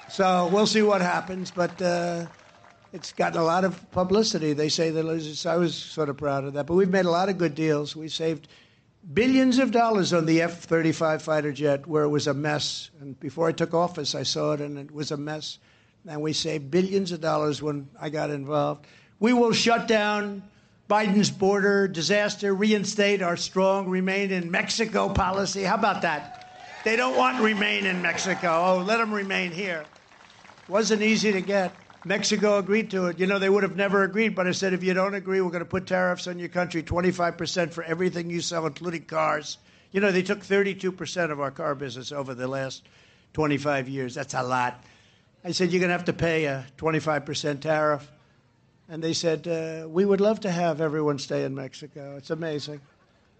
So we'll see what happens, but... it's gotten a lot of publicity. They say they're losing. So I was sort of proud of that. But we've made a lot of good deals. We saved billions of dollars on the F-35 fighter jet, where it was a mess. And before I took office, I saw it, and it was a mess. And we saved billions of dollars when I got involved. We will shut down Biden's border disaster, reinstate our strong Remain in Mexico policy. How about that? They don't want Remain in Mexico. Oh, let them remain here. It wasn't easy to get. Mexico agreed to it. You know, they would have never agreed, but I said, if you don't agree, we're going to put tariffs on your country, 25% for everything you sell, including cars. You know, they took 32% of our car business over the last 25 years. That's a lot. I said, you're going to have to pay a 25% tariff. And they said, we would love to have everyone stay in Mexico. It's amazing.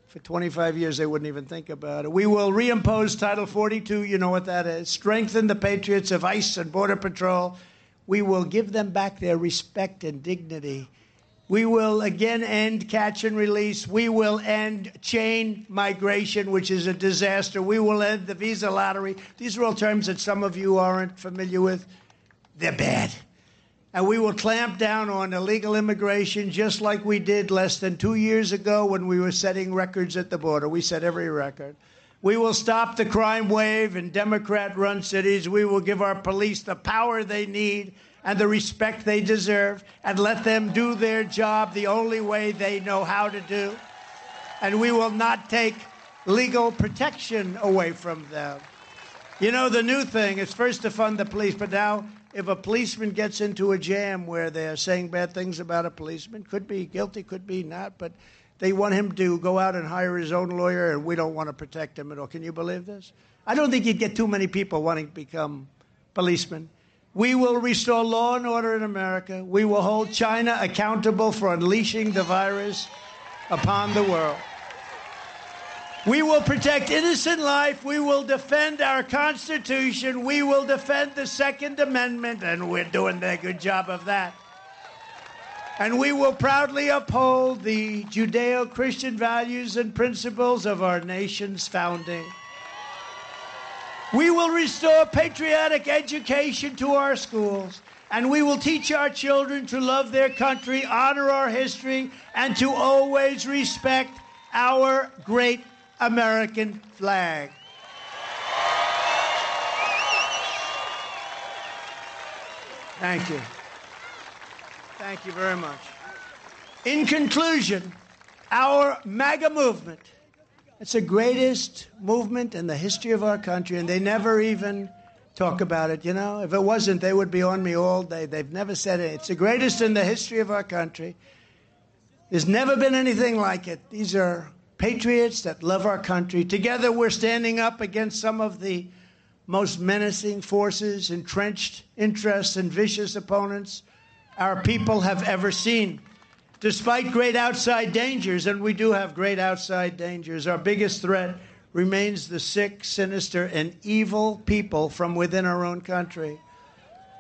For 25 years, they wouldn't even think about it. We will reimpose Title 42. You know what that is. Strengthen the patriots of ICE and Border Patrol. We will give them back their respect and dignity. We will again end catch and release. We will end chain migration, which is a disaster. We will end the visa lottery. These are all terms that some of you aren't familiar with. They're bad. And we will clamp down on illegal immigration, just like we did less than 2 years ago when we were setting records at the border. We set every record. We will stop the crime wave in Democrat-run cities. We will give our police the power they need and the respect they deserve, and let them do their job the only way they know how to do. And we will not take legal protection away from them. You know, the new thing is first to fund the police, but now if a policeman gets into a jam where they're saying bad things about a policeman, could be guilty, could be not, but they want him to go out and hire his own lawyer, and we don't want to protect him at all. Can you believe this? I don't think you'd get too many people wanting to become policemen. We will restore law and order in America. We will hold China accountable for unleashing the virus upon the world. We will protect innocent life. We will defend our Constitution. We will defend the Second Amendment, and we're doing a good job of that. And we will proudly uphold the Judeo-Christian values and principles of our nation's founding. We will restore patriotic education to our schools, and we will teach our children to love their country, honor our history, and to always respect our great American flag. Thank you. Thank you very much. In conclusion, our MAGA movement, it's the greatest movement in the history of our country, and they never even talk about it. You know, if it wasn't, they would be on me all day. They've never said it. It's the greatest in the history of our country. There's never been anything like it. These are patriots that love our country. Together, we're standing up against some of the most menacing forces, entrenched interests, and vicious opponents our people have ever seen. Despite great outside dangers, and we do have great outside dangers, our biggest threat remains the sick, sinister, and evil people from within our own country.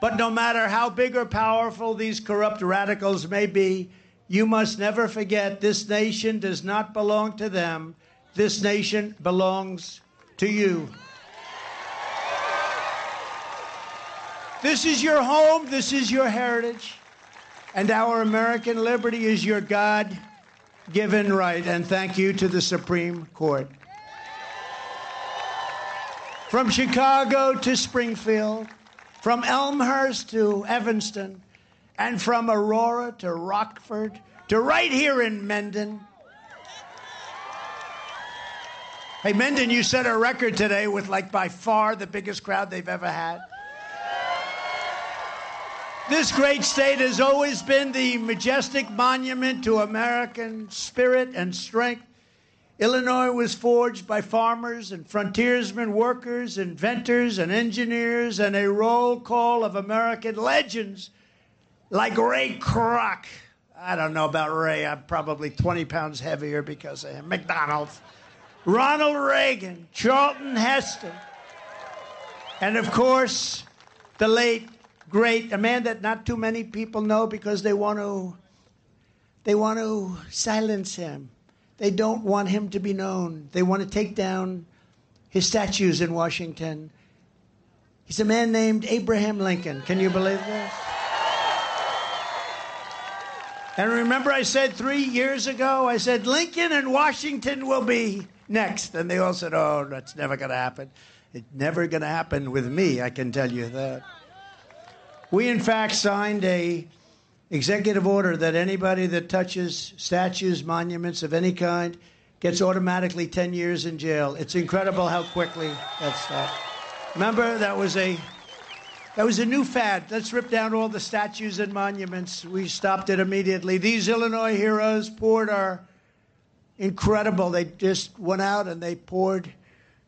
But no matter how big or powerful these corrupt radicals may be, you must never forget this nation does not belong to them. This nation belongs to you. This is your home. This is your heritage. And our American liberty is your God-given right. And thank you to the Supreme Court. From Chicago to Springfield, from Elmhurst to Evanston, and from Aurora to Rockford, to right here in Mendon. Hey, Mendon, you set a record today with, like, by far the biggest crowd they've ever had. This great state has always been the majestic monument to American spirit and strength. Illinois was forged by farmers and frontiersmen, workers, inventors, and engineers, and a roll call of American legends like Ray Kroc. I don't know about Ray. I'm probably 20 pounds heavier because of him. McDonald, Ronald Reagan, Charlton Heston, and, of course, the late great, a man that not too many people know because they want to silence him. They don't want him to be known. They want to take down his statues in Washington. He's a man named Abraham Lincoln. Can you believe this? And remember I said 3 years ago, I said, Lincoln and Washington will be next. And they all said, oh, that's never going to happen. It's never going to happen with me, I can tell you that. We, in fact, signed an executive order that anybody that touches statues, monuments of any kind, gets automatically 10 years in jail. It's incredible how quickly that stopped. Remember, that was a new fad. Let's rip down all the statues and monuments. We stopped it immediately. These Illinois heroes poured our incredible. They just went out and they poured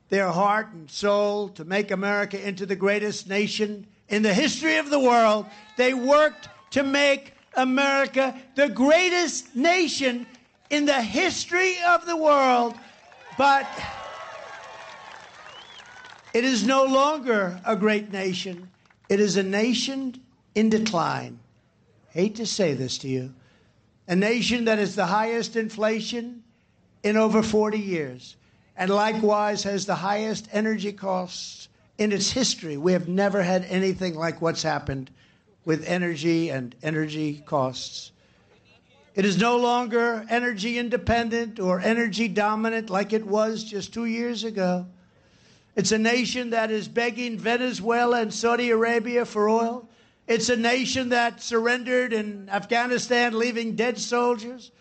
their heart and soul to make America into the greatest nation in the history of the world. They worked to make America the greatest nation in the history of the world. But it is no longer a great nation. It is a nation in decline. I hate to say this to you. A nation that has the highest inflation in over 40 years and likewise has the highest energy costs in its history. We have never had anything like what's happened with energy and energy costs. It is no longer energy independent or energy dominant like it was just 2 years ago. It's a nation that is begging Venezuela and Saudi Arabia for oil. It's a nation that surrendered in Afghanistan, leaving dead soldiers.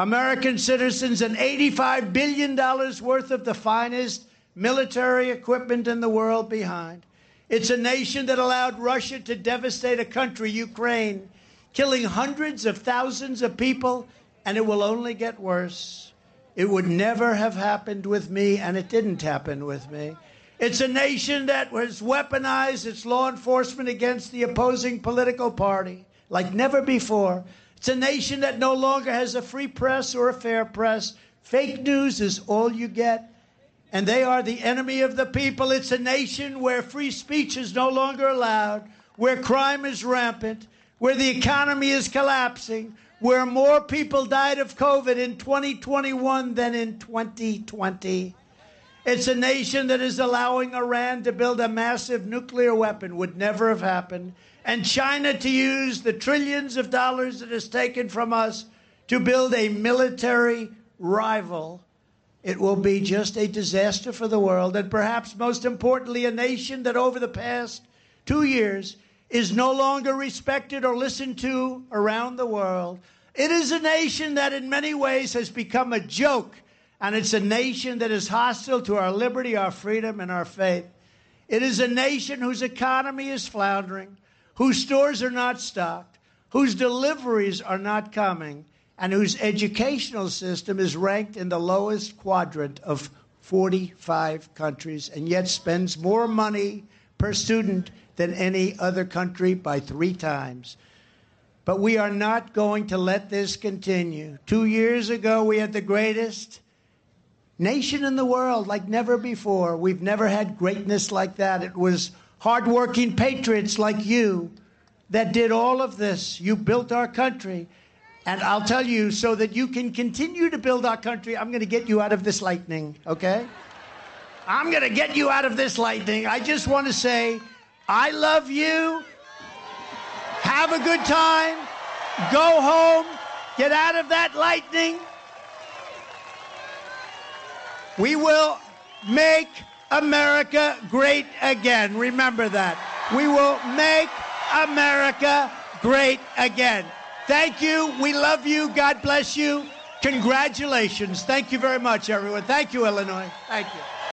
American citizens and $85 billion worth of the finest military equipment in the world behind. It's a nation that allowed Russia to devastate a country, Ukraine, killing hundreds of thousands of people, and it will only get worse. It would never have happened with me, and it didn't happen with me. It's a nation that has weaponized its law enforcement against the opposing political party like never before. It's a nation that no longer has a free press or a fair press. Fake news is all you get, and they are the enemy of the people. It's a nation where free speech is no longer allowed, where crime is rampant, where the economy is collapsing, where more people died of COVID in 2021 than in 2020. It's a nation that is allowing Iran to build a massive nuclear weapon, would never have happened, and China to use the trillions of dollars it has taken from us to build a military rival. It will be just a disaster for the world, and perhaps most importantly, a nation that over the past 2 years is no longer respected or listened to around the world. It is a nation that in many ways has become a joke, and it's a nation that is hostile to our liberty, our freedom, and our faith. It is a nation whose economy is floundering, whose stores are not stocked, whose deliveries are not coming, and whose educational system is ranked in the lowest quadrant of 45 countries, and yet spends more money per student than any other country by 3 times. But we are not going to let this continue. 2 years ago, we had the greatest nation in the world like never before. We've never had greatness like that. It was hardworking patriots like you that did all of this. You built our country. And I'll tell you, so that you can continue to build our country, I'm going to get you out of this lightning, okay? I'm going to get you out of this lightning. I just want to say, I love you. Have a good time. Go home. Get out of that lightning. We will make America great again. Remember that. We will make America great again. Thank you. We love you. God bless you. Congratulations. Thank you very much, everyone. Thank you, Illinois. Thank you.